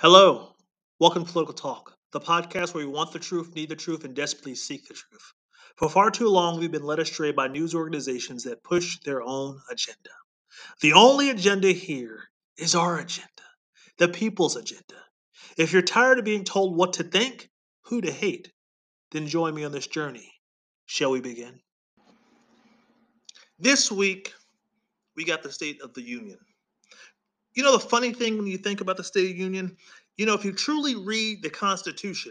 Hello, welcome to Political Talk, the podcast where we want the truth, need the truth, and desperately seek the truth. For far too long, we've been led astray by news organizations that push their own agenda. The only agenda here is our agenda, the people's agenda. If you're tired of being told what to think, who to hate, then join me on this journey. Shall we begin? This week, we got the State of the Union. You know, the funny thing when you think about the State of the Union, you know, if you truly read the Constitution,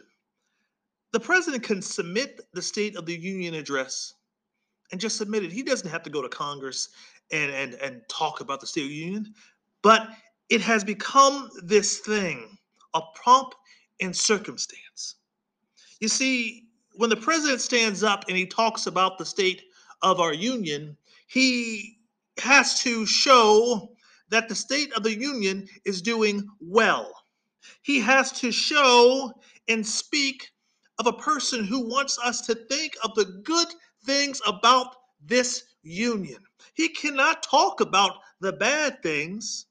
the president can submit the State of the Union address and just submit it. He doesn't have to go to Congress and talk about the State of the Union. But it has become this thing, a pomp and circumstance. You see, when the president stands up and he talks about the state of our union, he has to show that the State of the Union is doing well. He has to show and speak of a person who wants us to think of the good things about this union. He cannot talk about the bad things.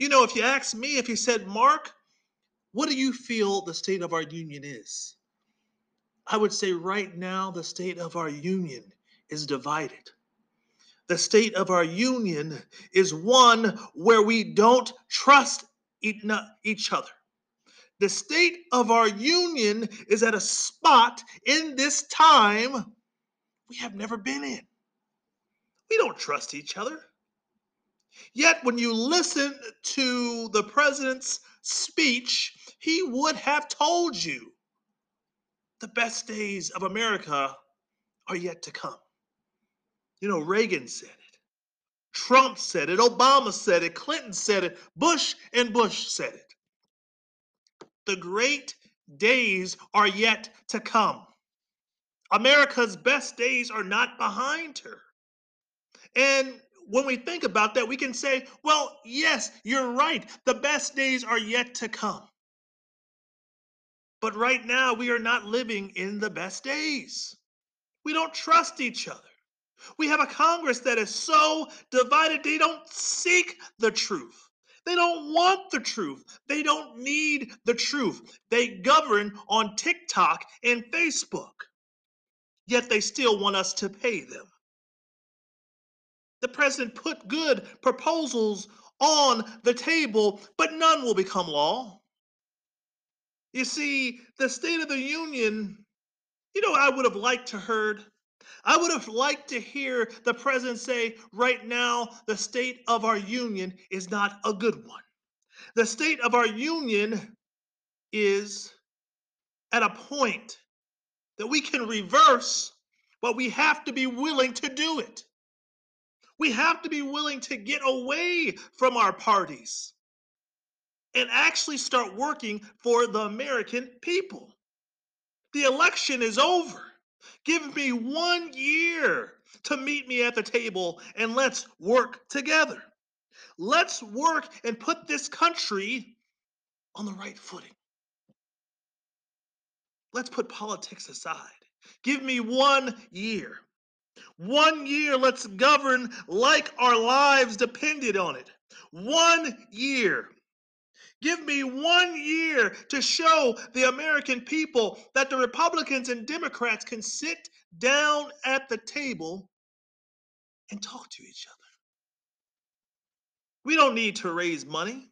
You know, if you ask me, if you said, Mark, what do you feel the state of our union is? I would say right now, the state of our union is divided. The state of our union is one where we don't trust each other. The state of our union is at a spot in this time we have never been in. We don't trust each other. Yet when you listen to the president's speech, he would have told you the best days of America are yet to come. You know, Reagan said it, Trump said it, Obama said it, Clinton said it, Bush said it. The great days are yet to come. America's best days are not behind her. And when we think about that, we can say, well, yes, you're right. The best days are yet to come. But right now, we are not living in the best days. We don't trust each other. We have a Congress that is so divided, they don't seek the truth. They don't want the truth. They don't need the truth. They govern on TikTok and Facebook, yet they still want us to pay them. The president put good proposals on the table, but none will become law. You see, the State of the Union, you know, I would have liked to hear the president say, right now, the state of our union is not a good one. The state of our union is at a point that we can reverse, but we have to be willing to do it. We have to be willing to get away from our parties and actually start working for the American people. The election is over. Give me 1 year to meet me at the table and let's work together. Let's work and put this country on the right footing. Let's put politics aside. Give me 1 year. 1 year, let's govern like our lives depended on it. 1 year. Give me 1 year to show the American people that the Republicans and Democrats can sit down at the table and talk to each other. We don't need to raise money.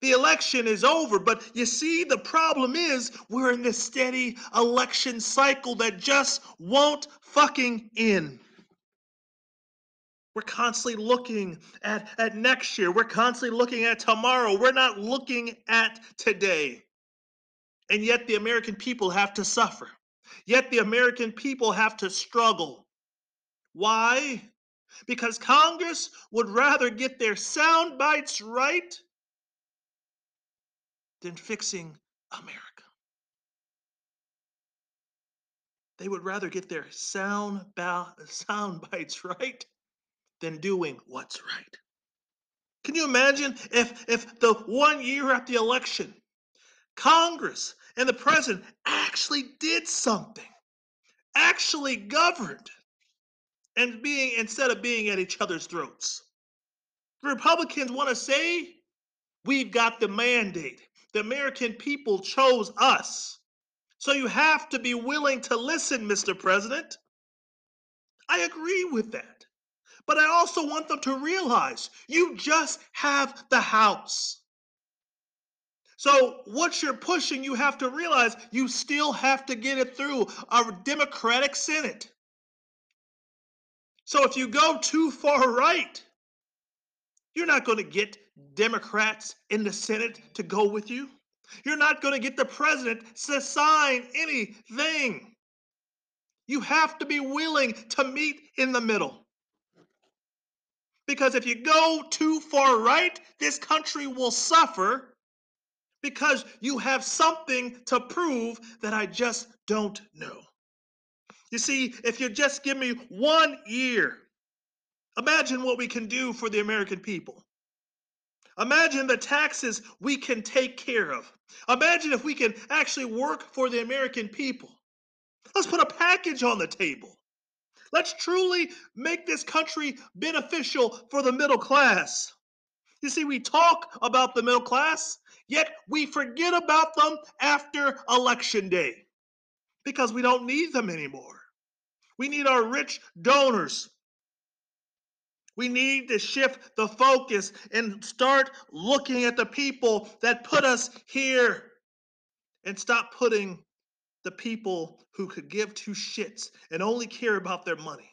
The election is over, but you see, the problem is we're in this steady election cycle that just won't fucking end. We're constantly looking at next year. We're constantly looking at tomorrow. We're not looking at today. And yet the American people have to suffer. Yet the American people have to struggle. Why? Because Congress would rather get their sound bites right than fixing America. They would rather get their sound bites right than doing what's right. Can you imagine if the 1 year after the election, Congress and the president actually did something, actually governed, and instead of being at each other's throats? The Republicans want to say We've got the mandate. The American people chose us. So you have to be willing to listen, Mr. President. I agree with that. But I also want them to realize you just have the House. So what you're pushing, you have to realize you still have to get it through a Democratic Senate. So if you go too far right, you're not going to get Democrats in the Senate to go with you. You're not going to get the president to sign anything. You have to be willing to meet in the middle. Because if you go too far right, this country will suffer because you have something to prove that I just don't know. You see, if you just give me 1 year, imagine what we can do for the American people. Imagine the taxes we can take care of. Imagine if we can actually work for the American people. Let's put a package on the table. Let's truly make this country beneficial for the middle class. You see, we talk about the middle class, yet we forget about them after Election Day because we don't need them anymore. We need our rich donors. We need to shift the focus and start looking at the people that put us here and stop putting the people who could give two shits and only care about their money.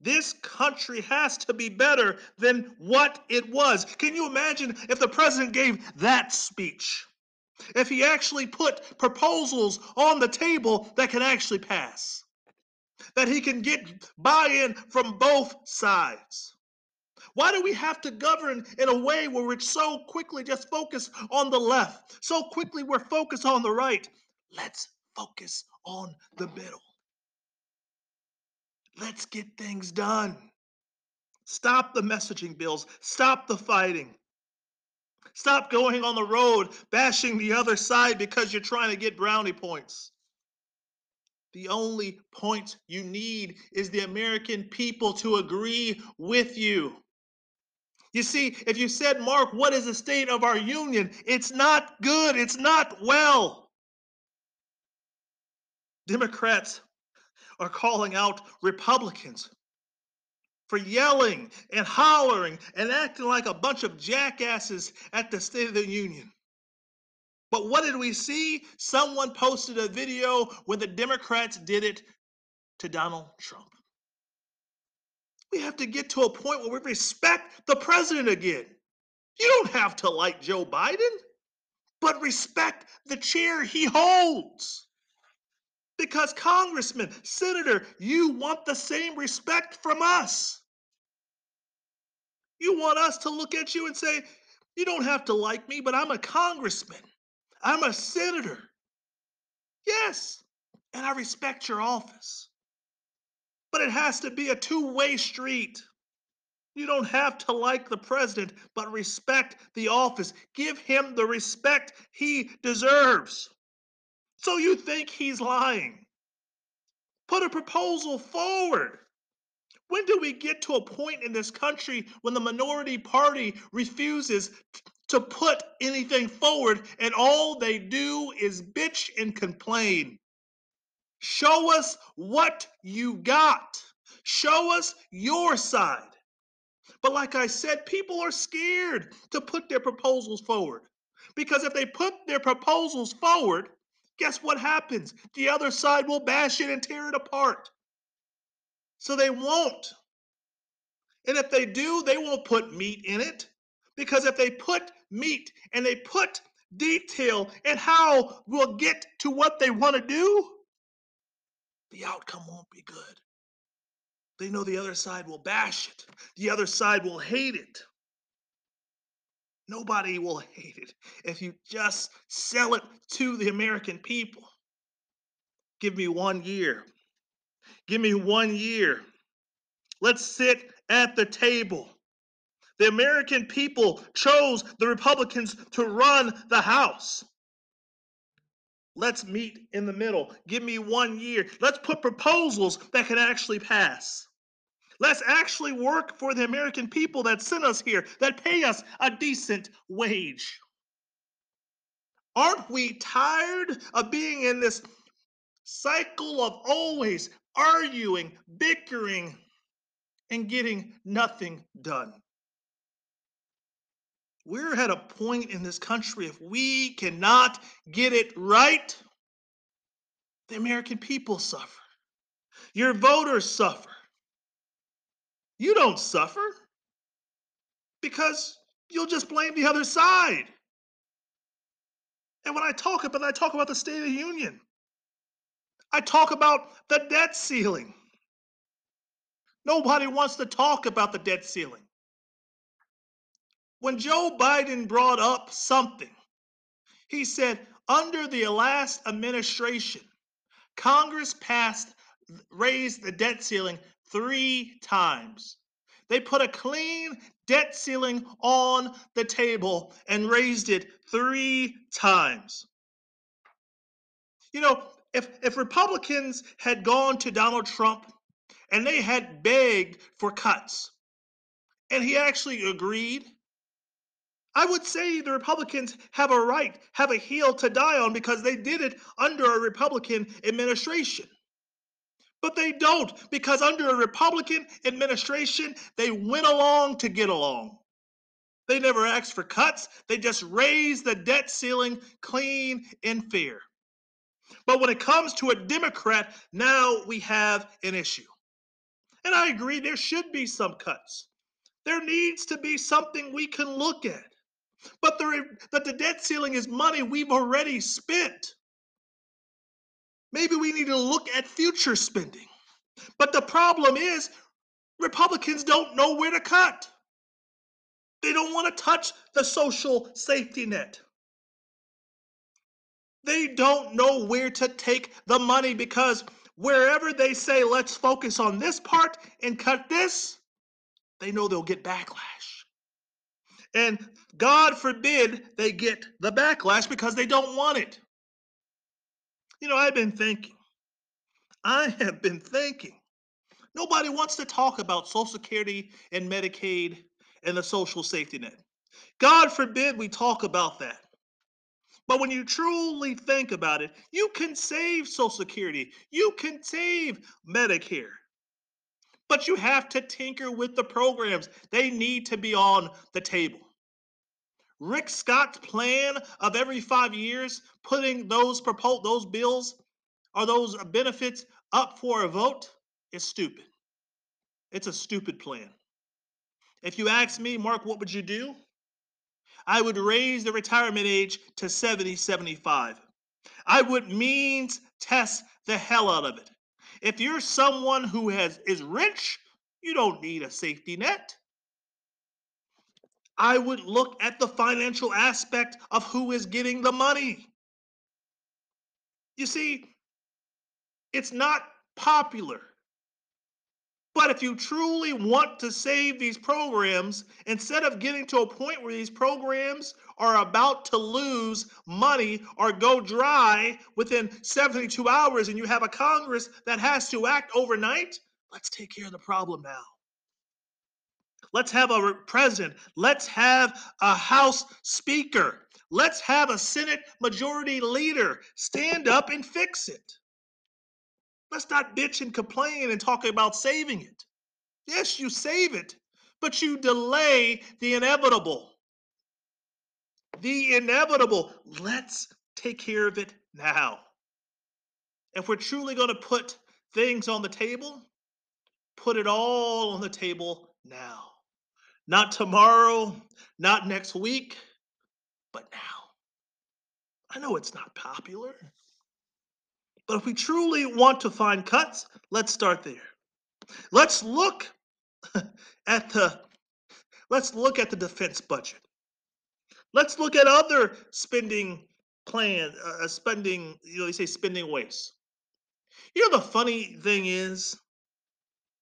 This country has to be better than what it was. Can you imagine if the president gave that speech? If he actually put proposals on the table that can actually pass? That he can get buy-in from both sides. Why do we have to govern in a way where we're so quickly just focused on the left? So quickly we're focused on the right. Let's focus on the middle. Let's get things done. Stop the messaging bills. Stop the fighting. Stop going on the road bashing the other side because you're trying to get brownie points. The only point you need is the American people to agree with you. You see, if you said, Mark, what is the state of our union? It's not good. It's not well. Democrats are calling out Republicans for yelling and hollering and acting like a bunch of jackasses at the State of the Union. But what did we see? Someone posted a video when the Democrats did it to Donald Trump. We have to get to a point where we respect the president again. You don't have to like Joe Biden, but respect the chair he holds. Because Congressman, Senator, you want the same respect from us. You want us to look at you and say, you don't have to like me, but I'm a congressman. I'm a senator. Yes, and I respect your office. But it has to be a two-way street. You don't have to like the president, but respect the office. Give him the respect he deserves. So you think he's lying. Put a proposal forward. When do we get to a point in this country when the minority party refuses to put anything forward, and all they do is bitch and complain? Show us what you got. Show us your side. But like I said, people are scared to put their proposals forward because if they put their proposals forward, guess what happens? The other side will bash it and tear it apart. So they won't. And if they do, they won't put meat in it. Because if they put meat and they put detail and how we'll get to what they want to do, the outcome won't be good. They know the other side will bash it. The other side will hate it. Nobody will hate it if you just sell it to the American people. Give me 1 year. Give me 1 year. Let's sit at the table. The American people chose the Republicans to run the House. Let's meet in the middle. Give me 1 year. Let's put proposals that can actually pass. Let's actually work for the American people that sent us here, that pay us a decent wage. Aren't we tired of being in this cycle of always arguing, bickering, and getting nothing done? We're at a point in this country, if we cannot get it right, the American people suffer. Your voters suffer. You don't suffer because you'll just blame the other side. And when I talk about the State of the Union, I talk about the debt ceiling. Nobody wants to talk about the debt ceiling. When Joe Biden brought up something, he said, under the last administration, Congress raised the debt ceiling 3 times. They put a clean debt ceiling on the table and raised it 3 times. You know, if Republicans had gone to Donald Trump and they had begged for cuts, and he actually agreed, I would say the Republicans have a right, have a heel to die on, because they did it under a Republican administration. But they don't, because under a Republican administration, they went along to get along. They never asked for cuts. They just raised the debt ceiling clean and fair. But when it comes to a Democrat, now we have an issue. And I agree, there should be some cuts. There needs to be something we can look at. But the debt ceiling is money we've already spent. Maybe we need to look at future spending. But the problem is Republicans don't know where to cut. They don't want to touch the social safety net. They don't know where to take the money, because wherever they say, let's focus on this part and cut this, they know they'll get backlash. And God forbid they get the backlash, because they don't want it. You know, I have been thinking. Nobody wants to talk about Social Security and Medicaid and the social safety net. God forbid we talk about that. But when you truly think about it, you can save Social Security. You can save Medicare. But you have to tinker with the programs. They need to be on the table. Rick Scott's plan of every 5 years putting those bills or those benefits up for a vote is stupid. It's a stupid plan. If you ask me, Mark, what would you do? I would raise the retirement age to 70, 75. I would means test the hell out of it. If you're someone who is rich, you don't need a safety net. I would look at the financial aspect of who is getting the money. You see, it's not popular. But if you truly want to save these programs, instead of getting to a point where these programs are about to lose money or go dry within 72 hours and you have a Congress that has to act overnight, let's take care of the problem now. Let's have a president. Let's have a House Speaker. Let's have a Senate Majority Leader stand up and fix it. Let's not bitch and complain and talk about saving it. Yes, you save it, but you delay the inevitable. The inevitable. Let's take care of it now. If we're truly going to put things on the table, put it all on the table now. Not tomorrow, not next week, but now. I know it's not popular. But if we truly want to find cuts, let's start there. Let's look at the defense budget. Let's look at other spending plans, spending waste. You know, the funny thing is,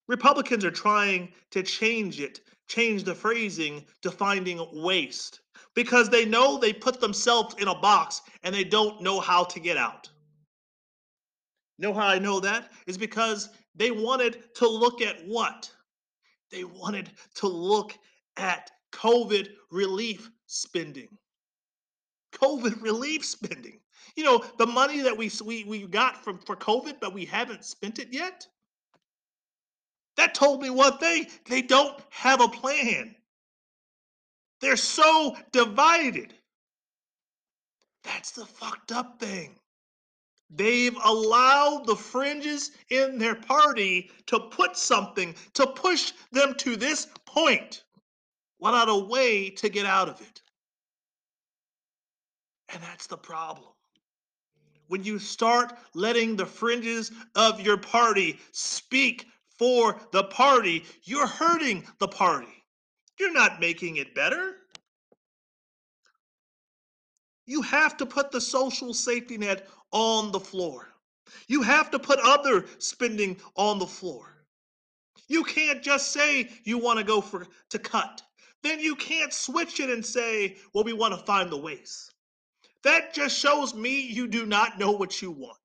Republicans are trying to change the phrasing to finding waste, because they know they put themselves in a box and they don't know how to get out. Know how I know that? Is because they wanted to look at what? They wanted to look at COVID relief spending. COVID relief spending. You know, the money that we got for COVID, but we haven't spent it yet. That told me one thing. They don't have a plan. They're so divided. That's the fucked up thing. They've allowed the fringes in their party to put something, to push them to this point, without a way to get out of it. And that's the problem. When you start letting the fringes of your party speak for the party, you're hurting the party. You're not making it better. You have to put the social safety net on the floor. You have to put other spending on the floor. You can't just say you want to go to cut. Then you can't switch it and say, well, we want to find the ways. That just shows me you do not know what you want.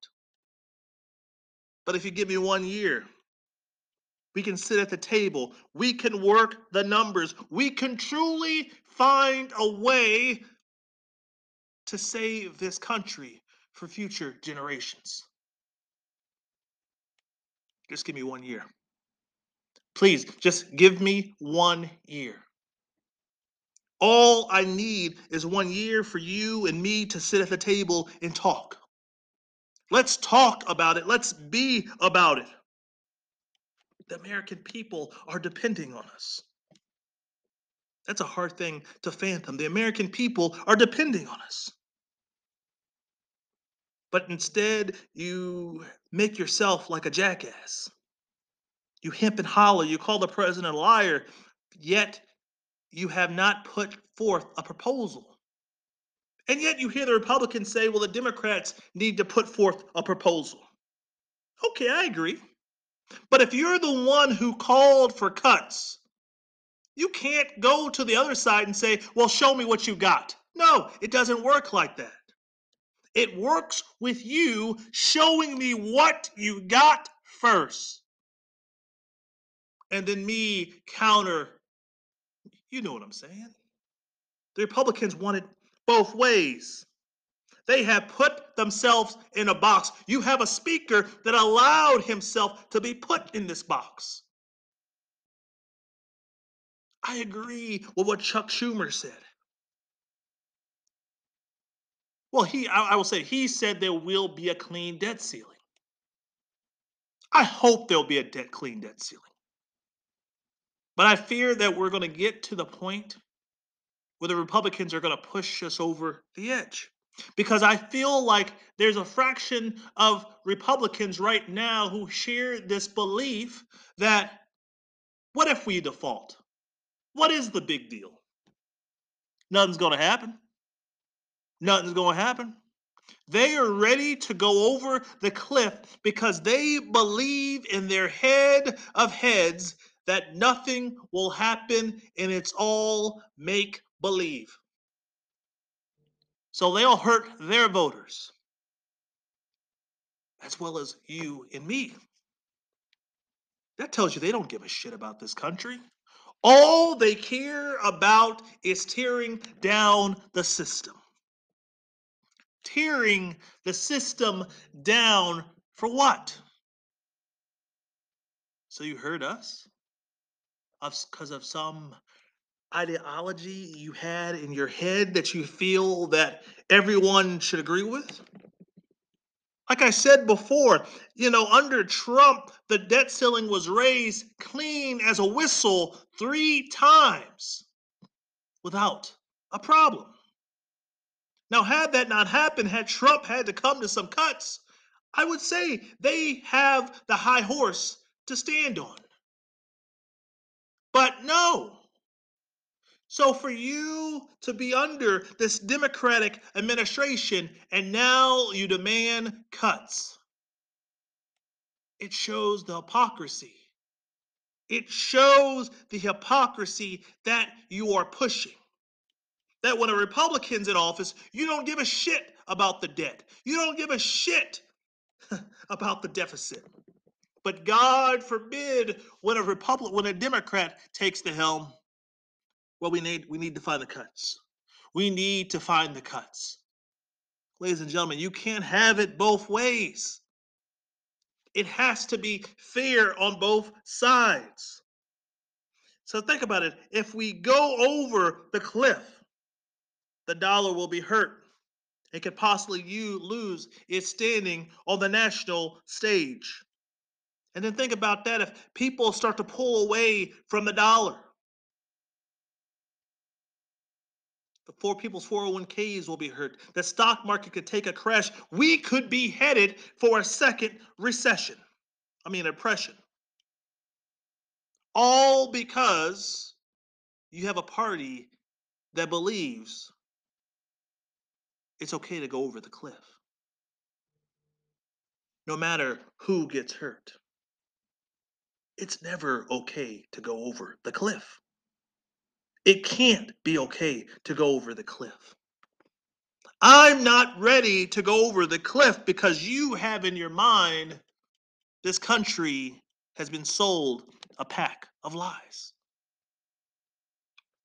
But if you give me 1 year, we can sit at the table. We can work the numbers. We can truly find a way to save this country for future generations. Just give me 1 year. Please, just give me 1 year. All I need is 1 year for you and me to sit at the table and talk. Let's talk about it. Let's be about it. The American people are depending on us. That's a hard thing to fathom. The American people are depending on us. But instead, you make yourself like a jackass. You hemp and holler. You call the president a liar. Yet, you have not put forth a proposal. And yet you hear the Republicans say, well, the Democrats need to put forth a proposal. Okay, I agree. But if you're the one who called for cuts, you can't go to the other side and say, well, show me what you got. No, it doesn't work like that. It works with you showing me what you got first. And then me counter. You know what I'm saying? The Republicans want it both ways. They have put themselves in a box. You have a speaker that allowed himself to be put in this box. I agree with what Chuck Schumer said. Well, I will say he said there will be a clean debt ceiling. I hope there'll be a clean debt ceiling. But I fear that we're going to get to the point where the Republicans are going to push us over the edge. Because I feel like there's a fraction of Republicans right now who share this belief that, what if we default? What is the big deal? Nothing's going to happen. Nothing's going to happen. They are ready to go over the cliff because they believe in their head of heads that nothing will happen and it's all make-believe. So they'll hurt their voters, as well as you and me. That tells you they don't give a shit about this country. All they care about is tearing down the system. Tearing the system down for what? So you heard us? Because of some ideology you had in your head that you feel that everyone should agree with? Like I said before, you know, under Trump, the debt ceiling was raised clean as a whistle 3 times without a problem. Now, had that not happened, had Trump had to come to some cuts, I would say they have the high horse to stand on. But no. So for you to be under this Democratic administration and now you demand cuts, it shows the hypocrisy. It shows the hypocrisy that you are pushing. That when a Republican's in office, you don't give a shit about the debt. You don't give a shit about the deficit. But God forbid when a Democrat takes the helm, well, we need to find the cuts. We need to find the cuts. Ladies and gentlemen, you can't have it both ways. It has to be fair on both sides. So think about it. If we go over the cliff, the dollar will be hurt. It could possibly lose its standing on the national stage. And then think about that. If people start to pull away from the dollar, the poor people's 401ks will be hurt. The stock market could take a crash. We could be headed for a second recession. Oppression. All because you have a party that believes it's okay to go over the cliff, no matter who gets hurt. It's never okay to go over the cliff. It can't be okay to go over the cliff. I'm not ready to go over the cliff because you have in your mind, this country has been sold a pack of lies.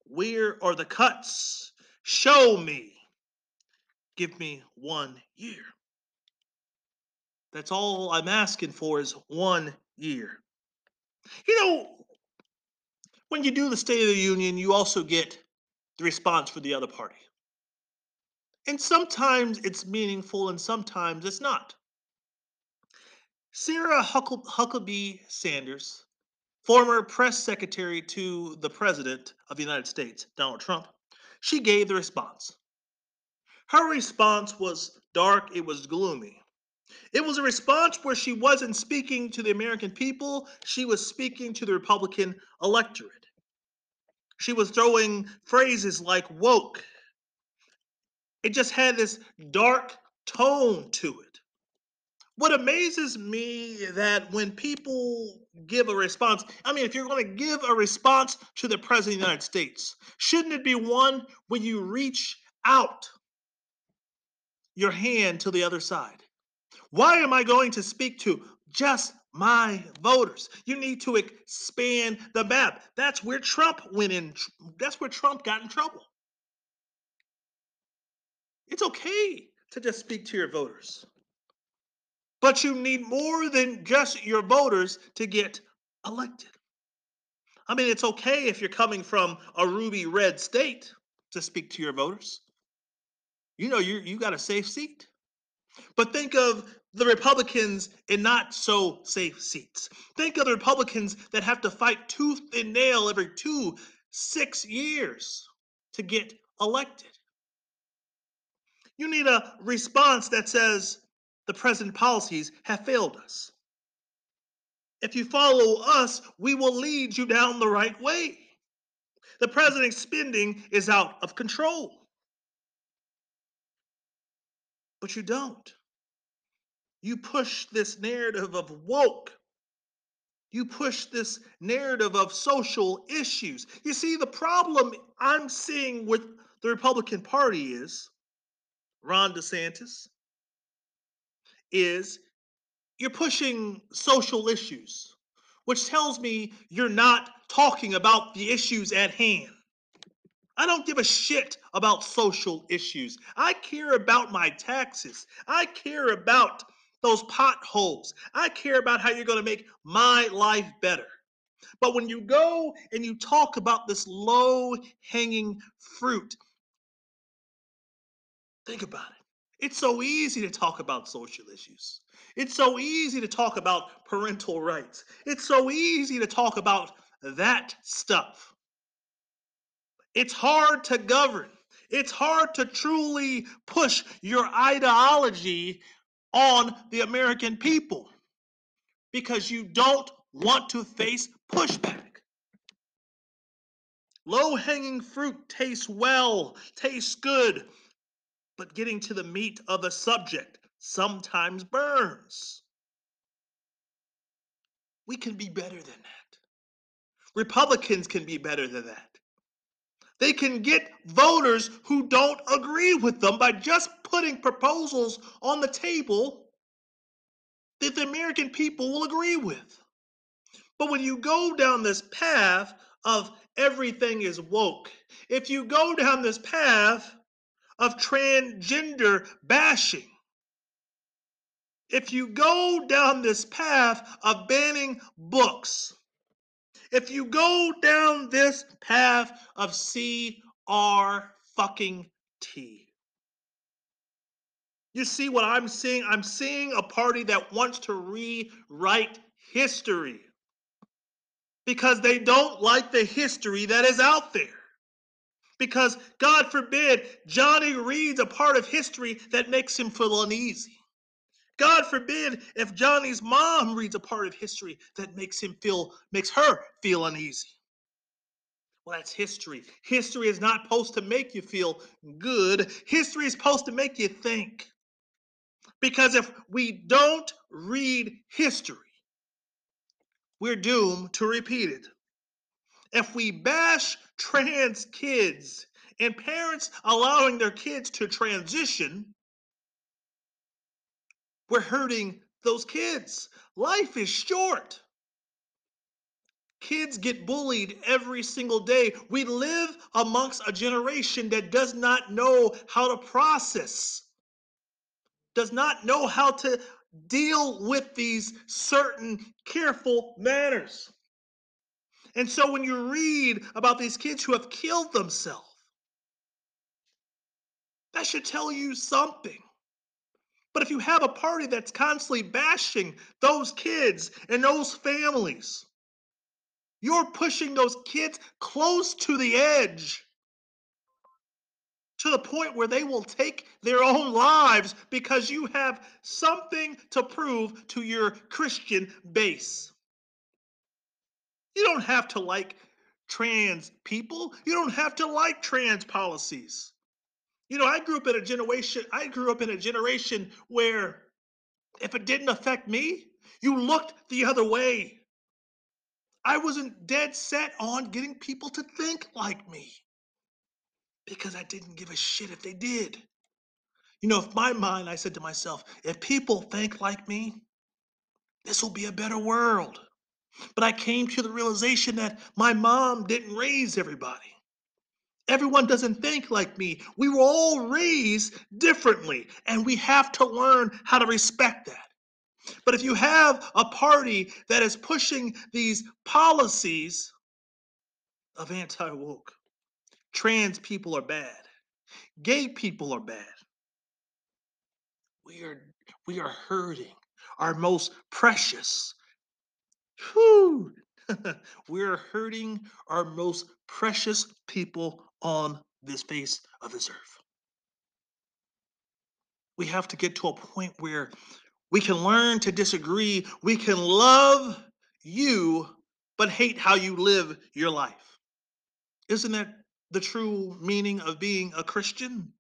Where are the cuts? Show me. Give me 1 year. That's all I'm asking for is 1 year. When you do the State of the Union, you also get the response for the other party. And sometimes it's meaningful and sometimes it's not. Sarah Huckabee Sanders, former press secretary to the President of the United States, Donald Trump, she gave the response. Her response was dark, it was gloomy. It was a response where she wasn't speaking to the American people, she was speaking to the Republican electorate. She was throwing phrases like woke. It just had this dark tone to it. What amazes me that when people give a response, if you're going to give a response to the President of the United States, shouldn't it be one where you reach out your hand to the other side? Why am I going to speak to just my voters? You need to expand the map. That's where Trump got in trouble. It's okay to just speak to your voters. But you need more than just your voters to get elected. It's okay if you're coming from a ruby red state to speak to your voters. You got a safe seat. But think of the Republicans in not so safe seats. Think of the Republicans that have to fight tooth and nail every 6 years to get elected. You need a response that says the president's policies have failed us. If you follow us, we will lead you down the right way. The president's spending is out of control. But you don't. You push this narrative of woke. You push this narrative of social issues. You see, the problem I'm seeing with the Republican Party is Ron DeSantis, is you're pushing social issues, which tells me you're not talking about the issues at hand. I don't give a shit about social issues. I care about my taxes. I care about those potholes. I care about how you're going to make my life better. But when you go and you talk about this low-hanging fruit, think about it. It's so easy to talk about social issues. It's so easy to talk about parental rights. It's so easy to talk about that stuff. It's hard to govern. It's hard to truly push your ideology on the American people because you don't want to face pushback. Low-hanging fruit tastes well, tastes good, but getting to the meat of a subject sometimes burns. We can be better than that. Republicans can be better than that. They can get voters who don't agree with them by just putting proposals on the table that the American people will agree with. But when you go down this path of everything is woke, if you go down this path of transgender bashing, if you go down this path of banning books, if you go down this path of CR fucking T. You see what I'm seeing? I'm seeing a party that wants to rewrite history because they don't like the history that is out there. Because, God forbid, Johnny reads a part of history that makes him feel uneasy. God forbid if Johnny's mom reads a part of history that makes her feel uneasy. Well, that's history. History is not supposed to make you feel good. History is supposed to make you think. Because if we don't read history, we're doomed to repeat it. If we bash trans kids and parents allowing their kids to transition, we're hurting those kids. Life is short. Kids get bullied every single day. We live amongst a generation that does not know how to process, does not know how to deal with these certain careful manners. And so when you read about these kids who have killed themselves, that should tell you something. But if you have a party that's constantly bashing those kids and those families, you're pushing those kids close to the edge, to the point where they will take their own lives because you have something to prove to your Christian base. You don't have to like trans people. You don't have to like trans policies. You know, I grew up in a generation where if it didn't affect me, you looked the other way. I wasn't dead set on getting people to think like me because I didn't give a shit if they did. You know, in my mind, I said to myself, if people think like me, this will be a better world. But I came to the realization that my mom didn't raise everybody. Everyone doesn't think like me. We were all raised differently, and we have to learn how to respect that. But if you have a party that is pushing these policies of anti-woke, trans people are bad, gay people are bad, we are hurting our most precious. Whew. We're hurting our most precious people on this face of this earth. We have to get to a point where we can learn to disagree. We can love you, but hate how you live your life. Isn't that the true meaning of being a Christian?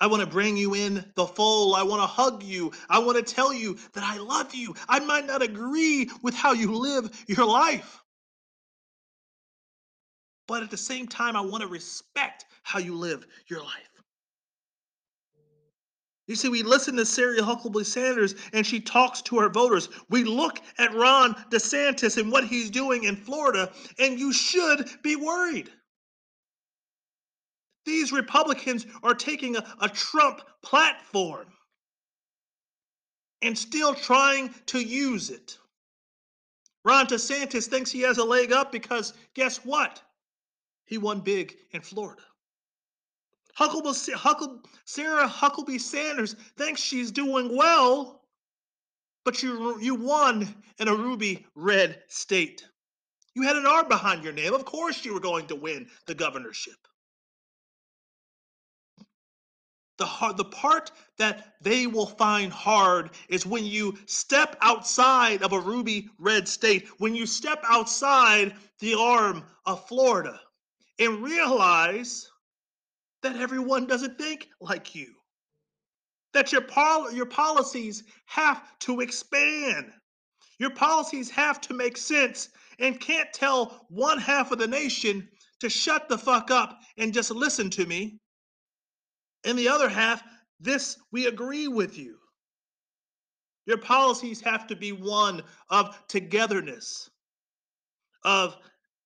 I want to bring you in the fold. I want to hug you. I want to tell you that I love you. I might not agree with how you live your life, but at the same time, I want to respect how you live your life. You see, we listen to Sarah Huckabee Sanders, and she talks to her voters. We look at Ron DeSantis and what he's doing in Florida, and you should be worried. These Republicans are taking a Trump platform and still trying to use it. Ron DeSantis thinks he has a leg up because guess what? He won big in Florida. Sarah Huckabee Sanders thinks she's doing well, but you won in a ruby red state. You had an R behind your name. Of course you were going to win the governorship. The part that they will find hard is when you step outside of a ruby red state, when you step outside the arm of Florida and realize that everyone doesn't think like you, that your policies have to expand. Your policies have to make sense and can't tell one half of the nation to shut the fuck up and just listen to me. And the other half, we agree with you. Your policies have to be one of togetherness, of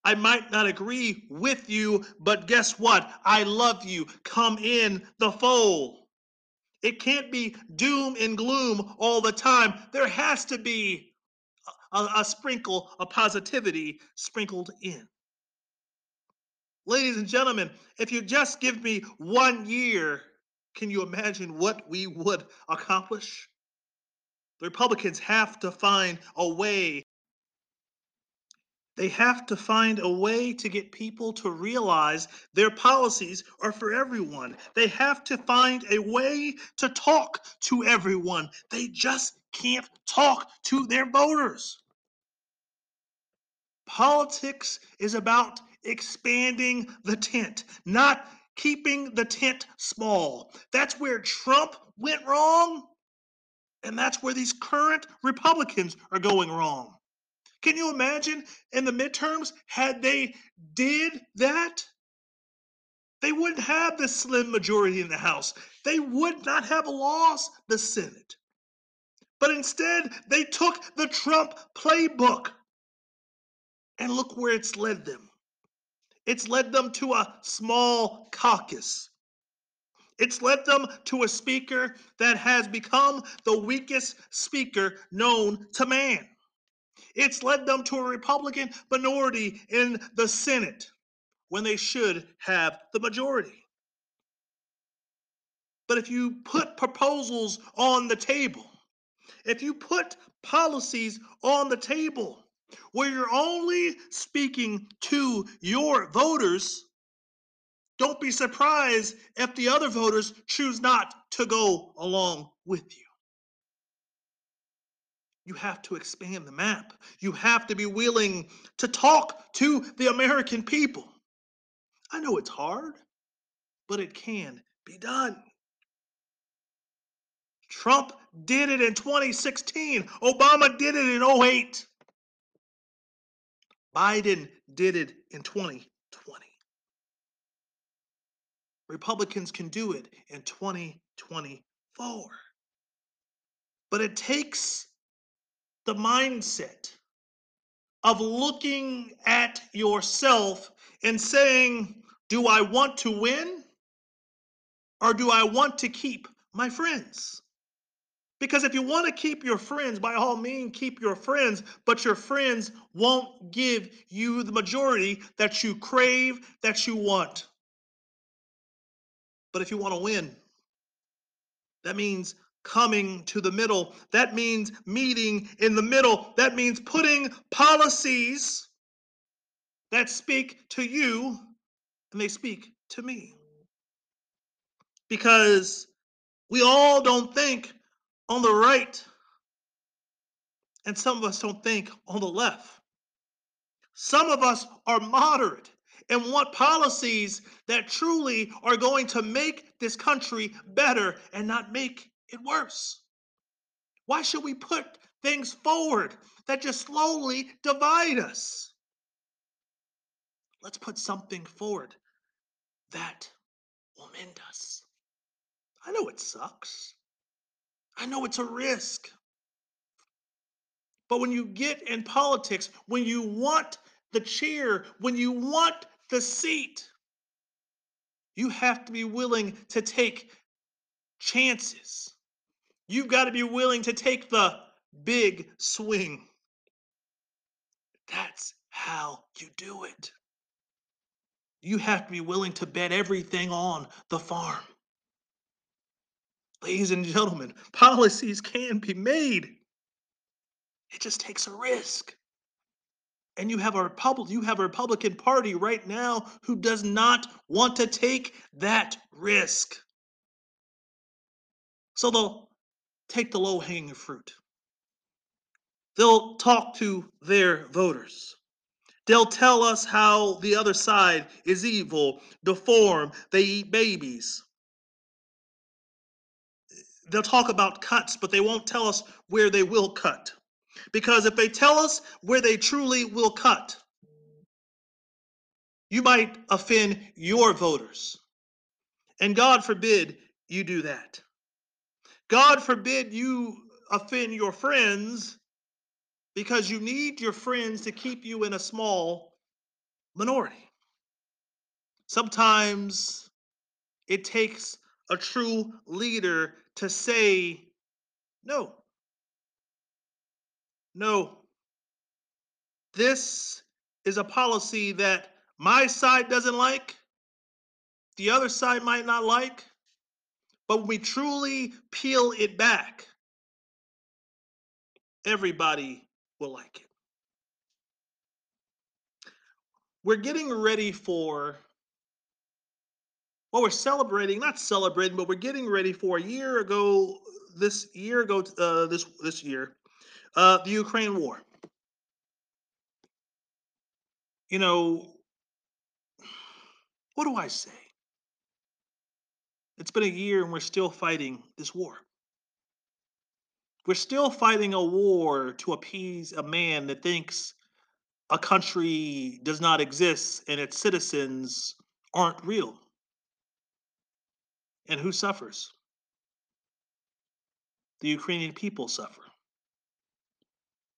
I might not agree with you, but guess what? I love you. Come in the fold. It can't be doom and gloom all the time. There has to be a sprinkle of positivity sprinkled in. Ladies and gentlemen, if you just give me 1 year, can you imagine what we would accomplish? The Republicans have to find a way. They have to find a way to get people to realize their policies are for everyone. They have to find a way to talk to everyone. They just can't talk to their voters. Politics is about expanding the tent, not keeping the tent small. That's where Trump went wrong, and that's where these current Republicans are going wrong. Can you imagine in the midterms, had they did that, they wouldn't have this slim majority in the House. They would not have lost the Senate. But instead, they took the Trump playbook. And look where it's led them. It's led them to a small caucus. It's led them to a speaker that has become the weakest speaker known to man. It's led them to a Republican minority in the Senate when they should have the majority. But if you put proposals on the table, if you put policies on the table where you're only speaking to your voters, don't be surprised if the other voters choose not to go along with you. You have to expand the map. You have to be willing to talk to the American people. I know it's hard, but it can be done. Trump did it in 2016. Obama did it in 2008. Biden did it in 2020. Republicans can do it in 2024. But it takes the mindset of looking at yourself and saying, do I want to win or do I want to keep my friends? Because if you want to keep your friends, by all means, keep your friends, but your friends won't give you the majority that you crave, that you want. But if you want to win, that means coming to the middle. That means meeting in the middle. That means putting policies that speak to you and they speak to me. Because we all don't think on the right, and some of us don't think on the left. Some of us are moderate and want policies that truly are going to make this country better and not make it worse. Why should we put things forward that just slowly divide us? Let's put something forward that will mend us. I know it sucks. I know it's a risk. But when you get in politics, when you want the chair, when you want the seat, you have to be willing to take chances. You've got to be willing to take the big swing. That's how you do it. You have to be willing to bet everything on the farm. Ladies and gentlemen, policies can be made. It just takes a risk. And you have a Republican Party right now who does not want to take that risk. So they'll take the low-hanging fruit. They'll talk to their voters. They'll tell us how the other side is evil, deformed, they eat babies. They'll talk about cuts, but they won't tell us where they will cut. Because if they tell us where they truly will cut, you might offend your voters. And God forbid you do that. God forbid you offend your friends, because you need your friends to keep you in a small minority. Sometimes it takes a true leader to say, no, no, this is a policy that my side doesn't like, the other side might not like, but when we truly peel it back, everybody will like it. We're getting ready for, well, we're celebrating, not celebrating, but we're getting ready for this year, the Ukraine war. You know, what do I say? It's been a year and we're still fighting this war. We're still fighting a war to appease a man that thinks a country does not exist and its citizens aren't real. And who suffers? The Ukrainian people suffer.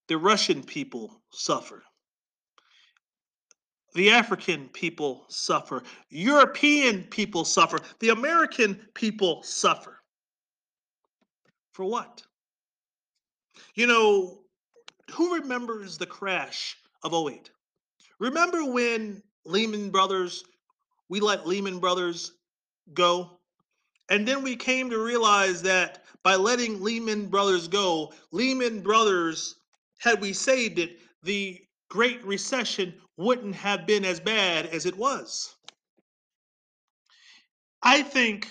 The Russian people suffer. The African people suffer. European people suffer. The American people suffer. For what? You know, who remembers the crash of 2008? Remember when we let Lehman Brothers go? And then we came to realize that by letting Lehman Brothers go, Lehman Brothers, had we saved it, the Great Recession wouldn't have been as bad as it was. I think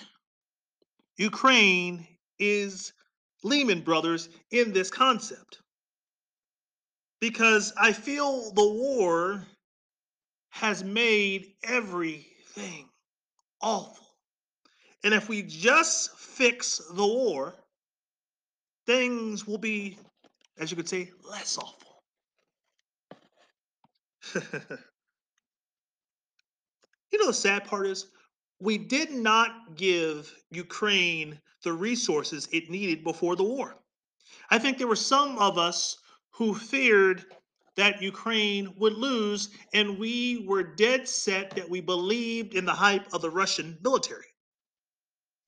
Ukraine is Lehman Brothers in this concept, because I feel the war has made everything awful. And if we just fix the war, things will be, as you could say, less awful. You know, the sad part is we did not give Ukraine the resources it needed before the war. I think there were some of us who feared that Ukraine would lose, and we were dead set that we believed in the hype of the Russian military.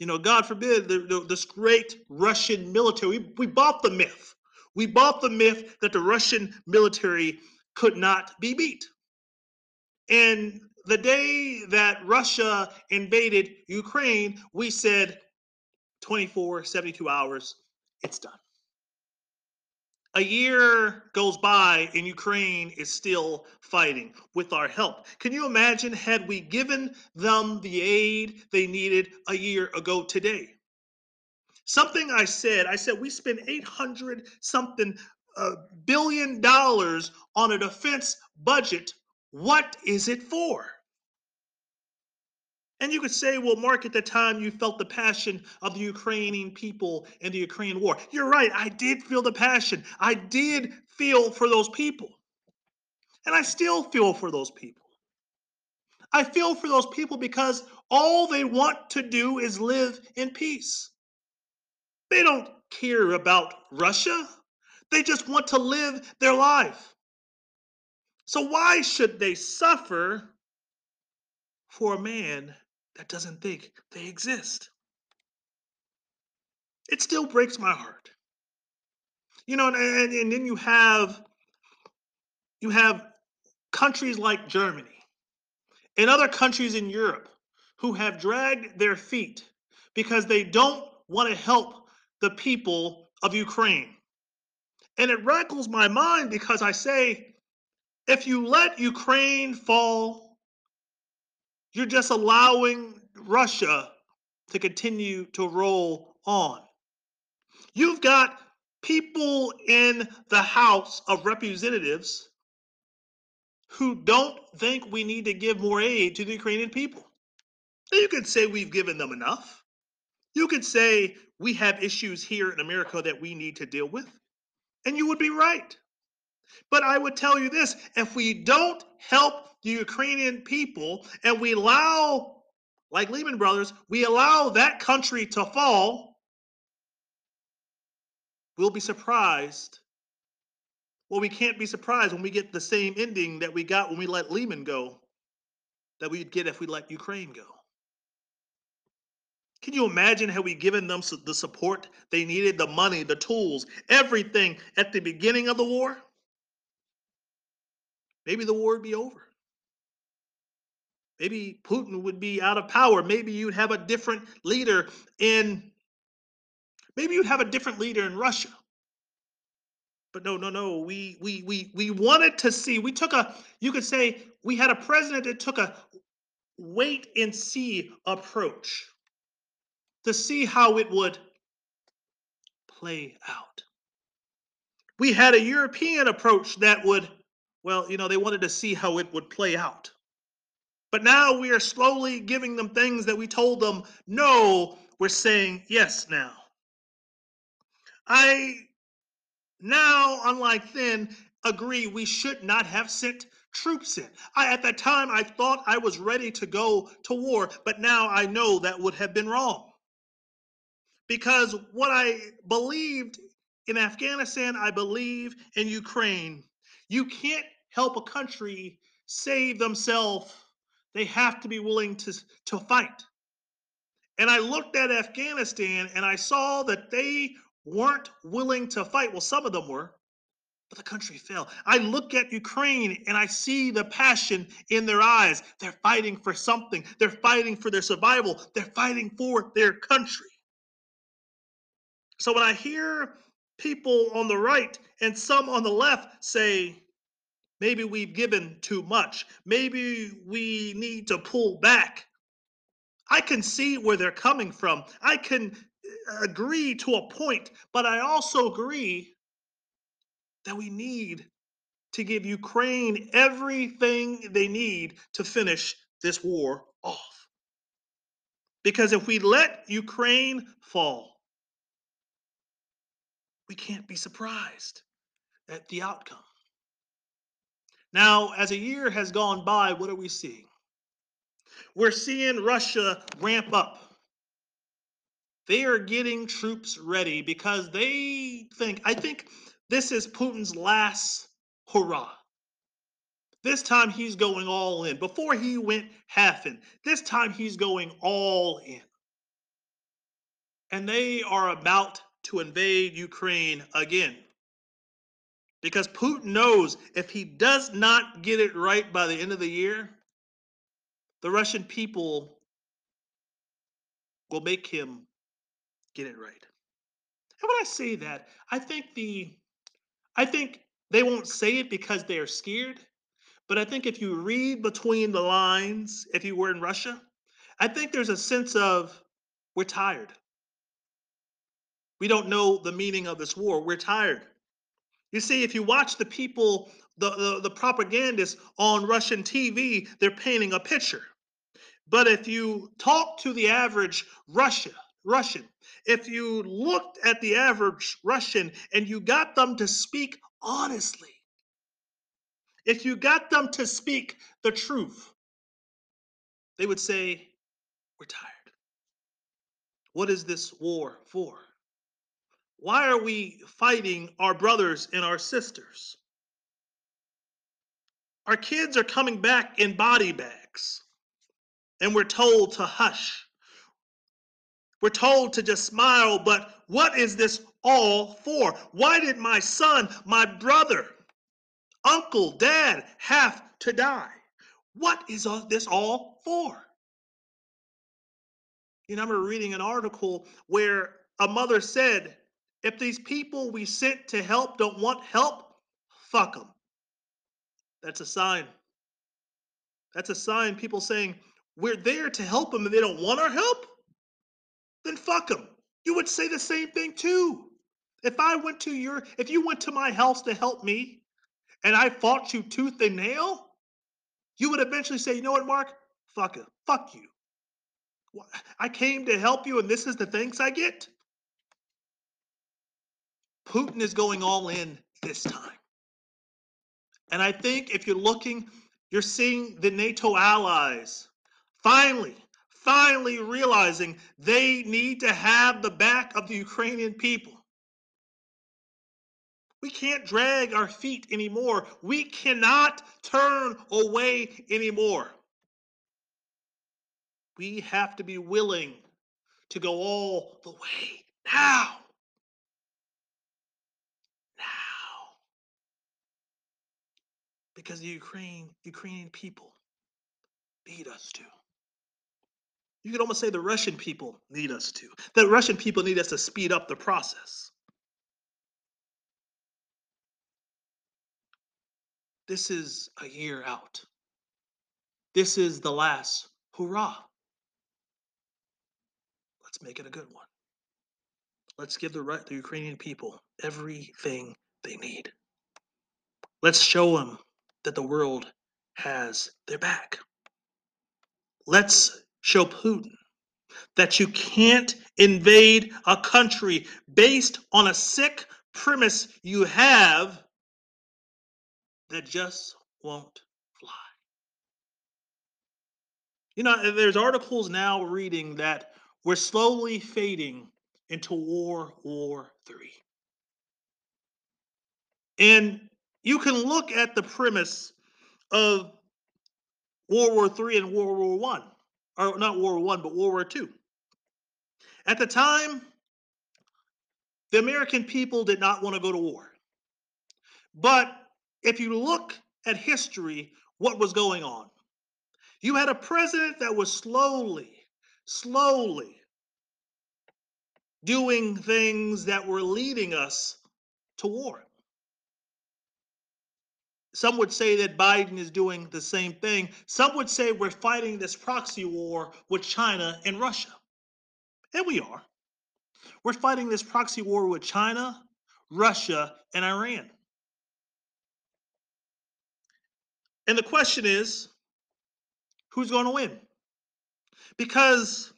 You know, God forbid, this great Russian military, we bought the myth. We bought the myth that the Russian military could not be beat. And the day that Russia invaded Ukraine, we said 24, 72 hours, it's done. A year goes by and Ukraine is still fighting with our help. Can you imagine had we given them the aid they needed a year ago today? Something I said we spent 800 something $1 billion on a defense budget. What is it for? And you could say, well, Mark, at the time you felt the passion of the Ukrainian people in the Ukraine war. You're right. I did feel the passion. I did feel for those people. And I still feel for those people. I feel for those people because all they want to do is live in peace. They don't care about Russia. They just want to live their life. So why should they suffer for a man that doesn't think they exist? It still breaks my heart. You know, and then you have countries like Germany and other countries in Europe who have dragged their feet because they don't want to help the people of Ukraine. And it rankles my mind because I say, if you let Ukraine fall, you're just allowing Russia to continue to roll on. You've got people in the House of Representatives who don't think we need to give more aid to the Ukrainian people. Now you could say we've given them enough. You could say we have issues here in America that we need to deal with. And you would be right. But I would tell you this, if we don't help the Ukrainian people and we allow, like Lehman Brothers, we allow that country to fall, we'll be surprised. Well, we can't be surprised when we get the same ending that we got when we let Lehman go, that we'd get if we let Ukraine go. Can you imagine had we given them the support they needed, the money, the tools, everything at the beginning of the war? Maybe the war would be over. Maybe Putin would be out of power. Maybe you'd have a different leader in, maybe you'd have a different leader in Russia. But no. We wanted to see. We took a, you could say we had a president that took a wait and see approach to see how it would play out. We had a European approach that would, well, you know, they wanted to see how it would play out. But now we are slowly giving them things that we told them no, we're saying yes now. I now, unlike then, agree we should not have sent troops in. At that time, I thought I was ready to go to war, but now I know that would have been wrong. Because what I believed in Afghanistan, I believe in Ukraine. You can't help a country save themselves. They have to be willing to fight. And I looked at Afghanistan and I saw that they weren't willing to fight. Well, some of them were, but the country fell. I look at Ukraine and I see the passion in their eyes. They're fighting for something. They're fighting for their survival. They're fighting for their country. So when I hear people on the right and some on the left say, maybe we've given too much. Maybe we need to pull back. I can see where they're coming from. I can agree to a point, but I also agree that we need to give Ukraine everything they need to finish this war off. Because if we let Ukraine fall, we can't be surprised at the outcome. Now, as a year has gone by, what are we seeing? We're seeing Russia ramp up. They are getting troops ready because they think, I think this is Putin's last hurrah. This time he's going all in. Before he went half in. This time he's going all in. And they are about to invade Ukraine again. Because Putin knows if he does not get it right by the end of the year, the Russian people will make him get it right. And when I say that, I think they won't say it because they are scared. But I think if you read between the lines, if you were in Russia, I think there's a sense of we're tired. We don't know the meaning of this war. We're tired. You see, if you watch the people, the propagandists on Russian TV, they're painting a picture. But if you talk to the average Russian, if you looked at the average Russian and you got them to speak honestly, if you got them to speak the truth, they would say, we're tired. What is this war for? Why are we fighting our brothers and our sisters? Our kids are coming back in body bags, and we're told to hush. We're told to just smile, but what is this all for? Why did my son, my brother, uncle, dad have to die? What is this all for? You know, I remember reading an article where a mother said, if these people we sent to help don't want help, fuck them. That's a sign. That's a sign. People saying, we're there to help them and they don't want our help? Then fuck them. You would say the same thing too. If you went to my house to help me and I fought you tooth and nail, you would eventually say, you know what, Mark? Fuck it. Fuck you. I came to help you and this is the thanks I get? Putin is going all in this time. And I think if you're looking, you're seeing the NATO allies finally realizing they need to have the back of the Ukrainian people. We can't drag our feet anymore. We cannot turn away anymore. We have to be willing to go all the way now. Now. Because the Ukrainian people need us to. You could almost say the Russian people need us to. The Russian people need us to speed up the process. This is a year out. This is the last hurrah. Let's make it a good one. Let's give the Ukrainian people everything they need. Let's show them that the world has their back. Let's show Putin that you can't invade a country based on a sick premise you have that just won't fly. You know, there's articles now reading that we're slowly fading into World War III. And you can look at the premise of World War III and World War I, or not World War I, but World War II. At the time, the American people did not want to go to war. But if you look at history, what was going on? You had a president that was slowly doing things that were leading us to war. Some would say that Biden is doing the same thing. Some would say we're fighting this proxy war with China and Russia. And we are. We're fighting this proxy war with China, Russia, and Iran. And the question is, who's going to win? Because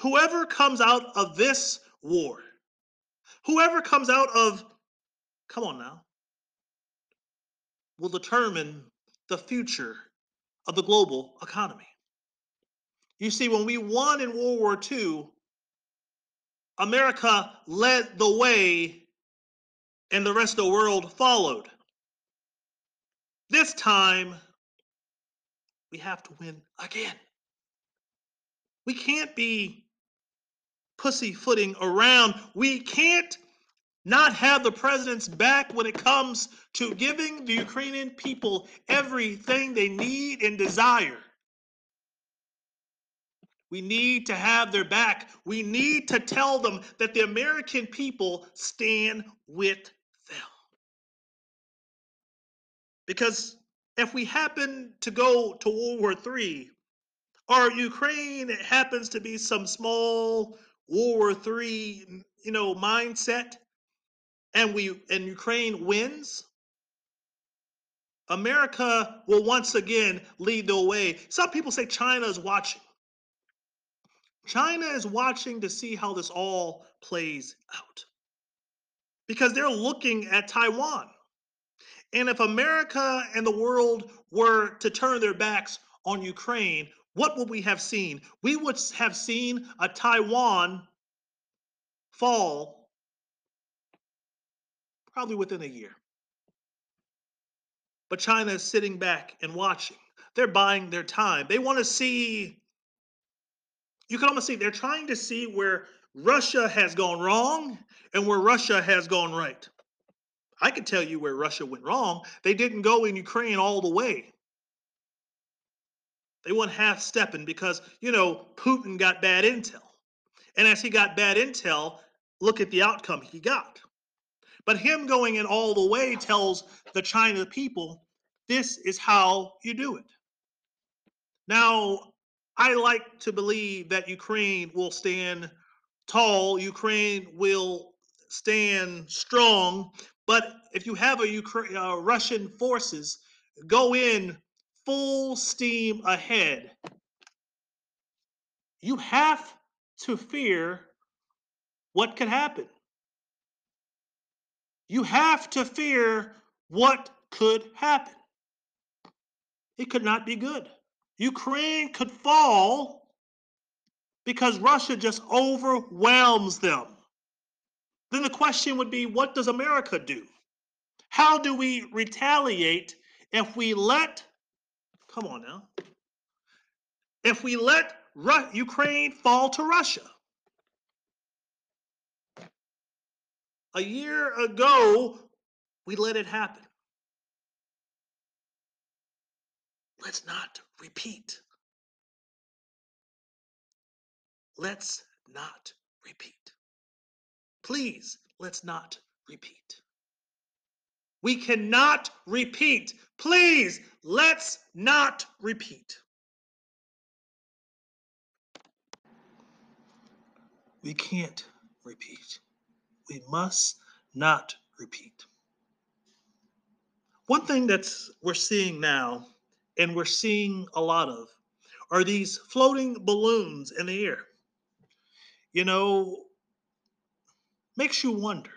whoever comes out of this war, whoever comes out of, come on now, will determine the future of the global economy. You see, when we won in World War II, America led the way and the rest of the world followed. This time, we have to win again. We can't be pussyfooting around. We can't not have the president's back when it comes to giving the Ukrainian people everything they need and desire. We need to have their back. We need to tell them that the American people stand with them. Because if we happen to go to World War III, or Ukraine happens to be some small World War III, mindset, and Ukraine wins, America will once again lead the way. Some people say China is watching. China is watching to see how this all plays out, because they're looking at Taiwan. And if America and the world were to turn their backs on Ukraine, what would we have seen? We would have seen a Taiwan fall probably within a year. But China is sitting back and watching. They're buying their time. They want to see, you can almost see, they're trying to see where Russia has gone wrong and where Russia has gone right. I can tell you where Russia went wrong. They didn't go in Ukraine all the way. They weren't half-stepping because, Putin got bad intel. And as he got bad intel, look at the outcome he got. But him going in all the way tells the China people, this is how you do it. Now, I like to believe that Ukraine will stand tall. Ukraine will stand strong. But if you have Russian forces go in full steam ahead, you have to fear what could happen. You have to fear what could happen. It could not be good. Ukraine could fall because Russia just overwhelms them. then the question would be, what does America do? How do we retaliate if we let, come on now, if we let Ukraine fall to Russia? A year ago, we let it happen. Let's not repeat. Let's not repeat. Please, let's not repeat. We cannot repeat. Please, let's not repeat. We can't repeat. We must not repeat. One thing that's we're seeing now, and we're seeing a lot of, are these floating balloons in the air. You know, makes you wonder,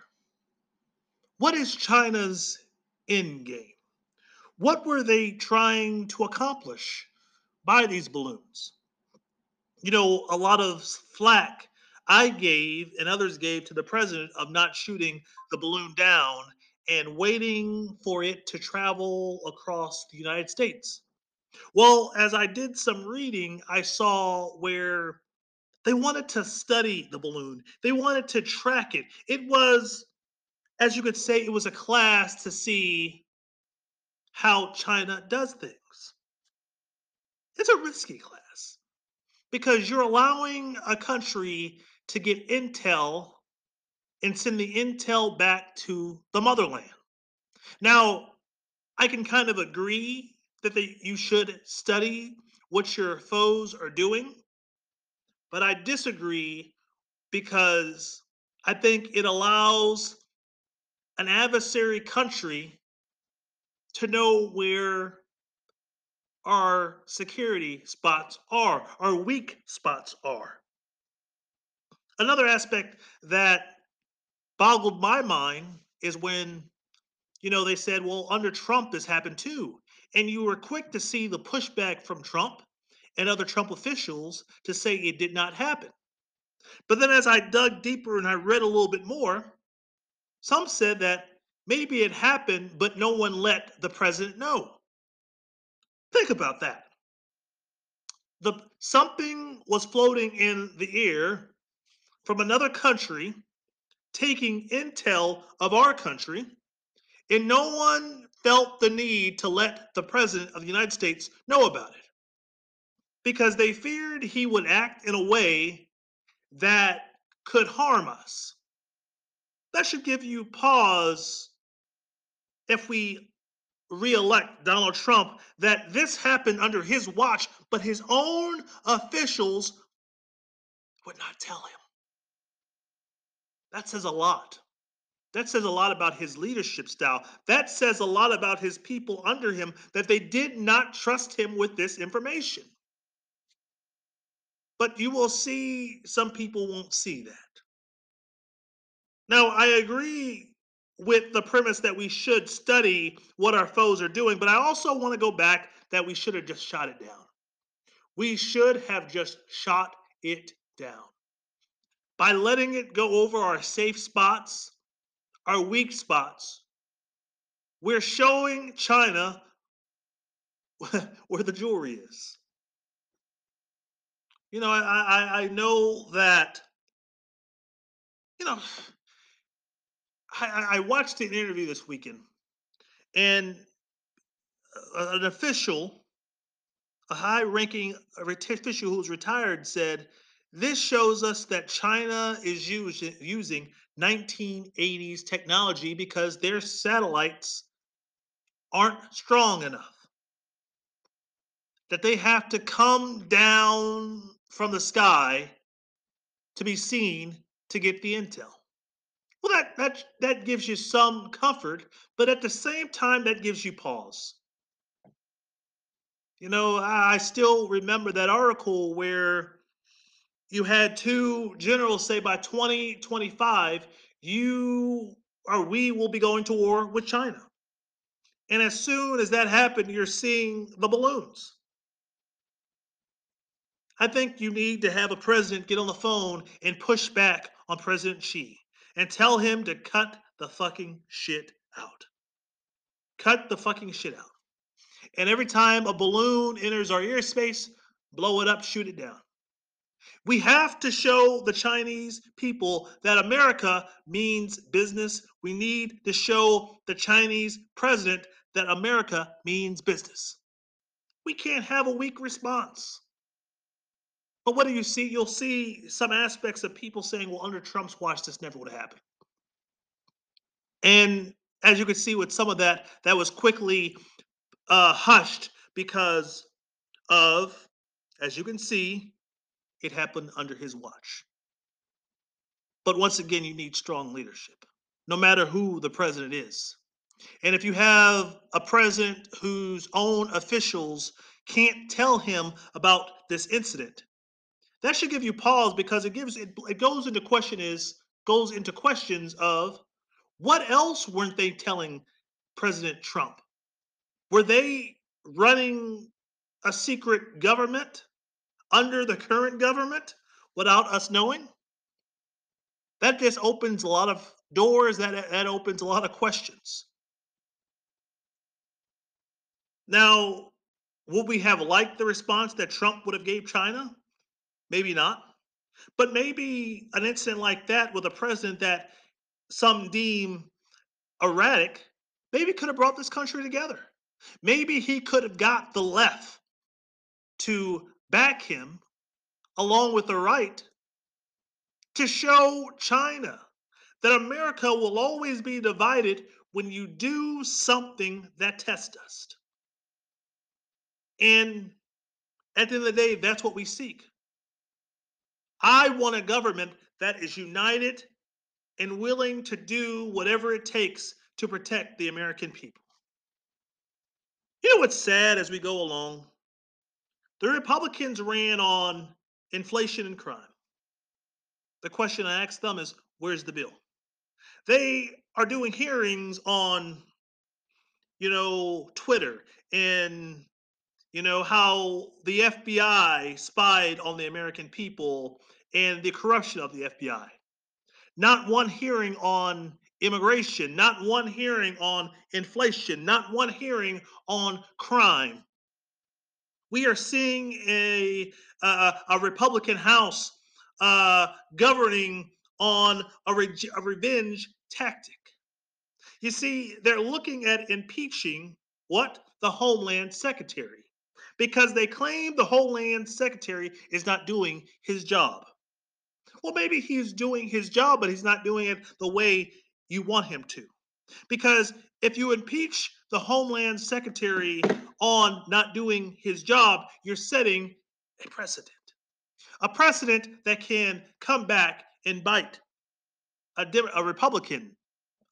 what is China's end game? What were they trying to accomplish by these balloons? You know, a lot of flack I gave and others gave to the president of not shooting the balloon down and waiting for it to travel across the United States. Well, as I did some reading, I saw where they wanted to study the balloon. They wanted to track it. It was, as you could say, it was a class to see how China does things. It's a risky class because you're allowing a country to get intel and send the intel back to the motherland. Now, I can kind of agree that you should study what your foes are doing, but I disagree because I think it allows an adversary country to know where our security spots are, our weak spots are. Another aspect that boggled my mind is when, you know, they said, well, under Trump this happened too. And you were quick to see the pushback from Trump and other Trump officials to say it did not happen. But then as I dug deeper and I read a little bit more, some said that maybe it happened, but no one let the president know. Think about that. Something was floating in the air from another country, taking intel of our country, and no one felt the need to let the president of the United States know about it, because they feared he would act in a way that could harm us. That should give you pause if we re-elect Donald Trump, that this happened under his watch, but his own officials would not tell him. That says a lot. That says a lot about his leadership style. That says a lot about his people under him, that they did not trust him with this information. But you will see some people won't see that. Now, I agree with the premise that we should study what our foes are doing, but I also want to go back that we should have just shot it down. We should have just shot it down. By letting it go over our safe spots, our weak spots, we're showing China where the jewelry is. You know, I know that, you know, I watched an interview this weekend, and an official, a high-ranking official who's retired, said, "This shows us that China is using 1980s technology because their satellites aren't strong enough. That they have to come down from the sky to be seen to get the intel." Well, that gives you some comfort, but at the same time, that gives you pause. You know, I still remember that article where you had two generals say by 2025, we will be going to war with China. And as soon as that happened, you're seeing the balloons. I think you need to have a president get on the phone and push back on President Xi and tell him to cut the fucking shit out. Cut the fucking shit out. And every time a balloon enters our air space, blow it up, shoot it down. We have to show the Chinese people that America means business. We need to show the Chinese president that America means business. We can't have a weak response. But what do you see? You'll see some aspects of people saying, well, under Trump's watch, this never would have happened. And as you can see with some of that, that was quickly hushed because of, as you can see, it happened under his watch. But once again, you need strong leadership, no matter who the president is. And if you have a president whose own officials can't tell him about this incident, that should give you pause, because it goes into questions of what else weren't they telling President Trump? Were they running a secret government under the current government without us knowing? That just opens a lot of doors. That opens a lot of questions. Now, would we have liked the response that Trump would have gave China? Maybe not. But maybe an incident like that with a president that some deem erratic, maybe could have brought this country together. Maybe he could have got the left to back him along with the right to show China that America will always be divided when you do something that tests us. And at the end of the day, that's what we seek. I want a government that is united and willing to do whatever it takes to protect the American people. You know what's sad as we go along? The Republicans ran on inflation and crime. The question I asked them is, where's the bill? They are doing hearings on, Twitter and how the FBI spied on the American people and the corruption of the FBI. Not one hearing on immigration, not one hearing on inflation, not one hearing on crime. We are seeing a Republican House governing on a revenge tactic. You see, they're looking at impeaching what? The Homeland Secretary. Because they claim the Homeland Secretary is not doing his job. Well, maybe he's doing his job, but he's not doing it the way you want him to. Because if you impeach the Homeland Secretary on not doing his job, you're setting a precedent. A precedent that can come back and bite a Republican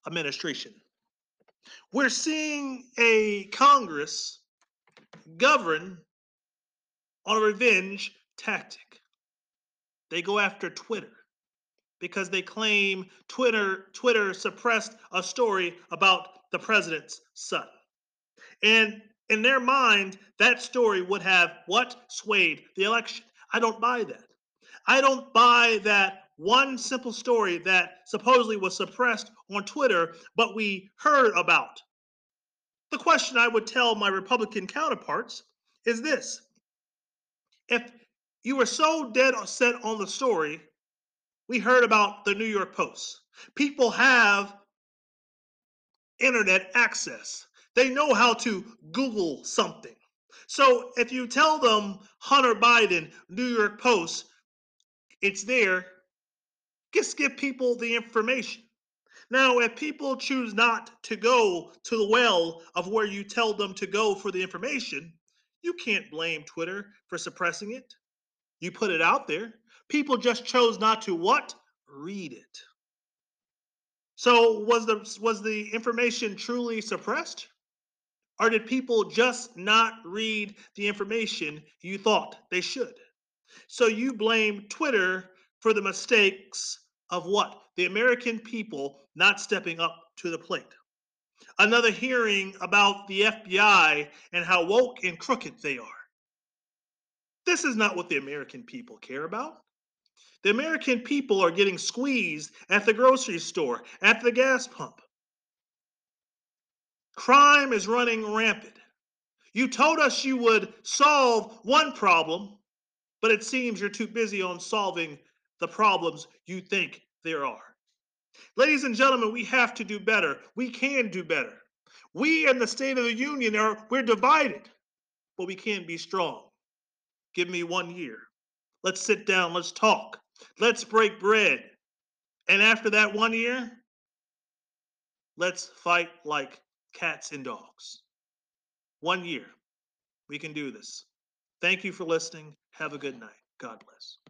administration. We're seeing a Congress govern on a revenge tactic. They go after Twitter because they claim Twitter suppressed a story about the president's son. And in their mind, that story would have what? Swayed the election. I don't buy that. I don't buy that one simple story that supposedly was suppressed on Twitter, but we heard about. The question I would tell my Republican counterparts is this. If you were so dead set on the story, we heard about the New York Post. People have internet access. They know how to Google something. So if you tell them Hunter Biden, New York Post, it's there, just give people the information. Now, if people choose not to go to the well of where you tell them to go for the information, you can't blame Twitter for suppressing it. You put it out there. People just chose not to what? Read it. So was the information truly suppressed? Or did people just not read the information you thought they should? So you blame Twitter for the mistakes of what? The American people not stepping up to the plate. Another hearing about the FBI and how woke and crooked they are. This is not what the American people care about. The American people are getting squeezed at the grocery store, at the gas pump. Crime is running rampant. You told us you would solve one problem, but it seems you're too busy on solving the problems you think there are. Ladies and gentlemen, we have to do better. We can do better. We in the State of the Union, we're divided, but we can be strong. Give me 1 year. Let's sit down. Let's talk. Let's break bread. And after that 1 year, let's fight like cats and dogs. 1 year. We can do this. Thank you for listening. Have a good night. God bless.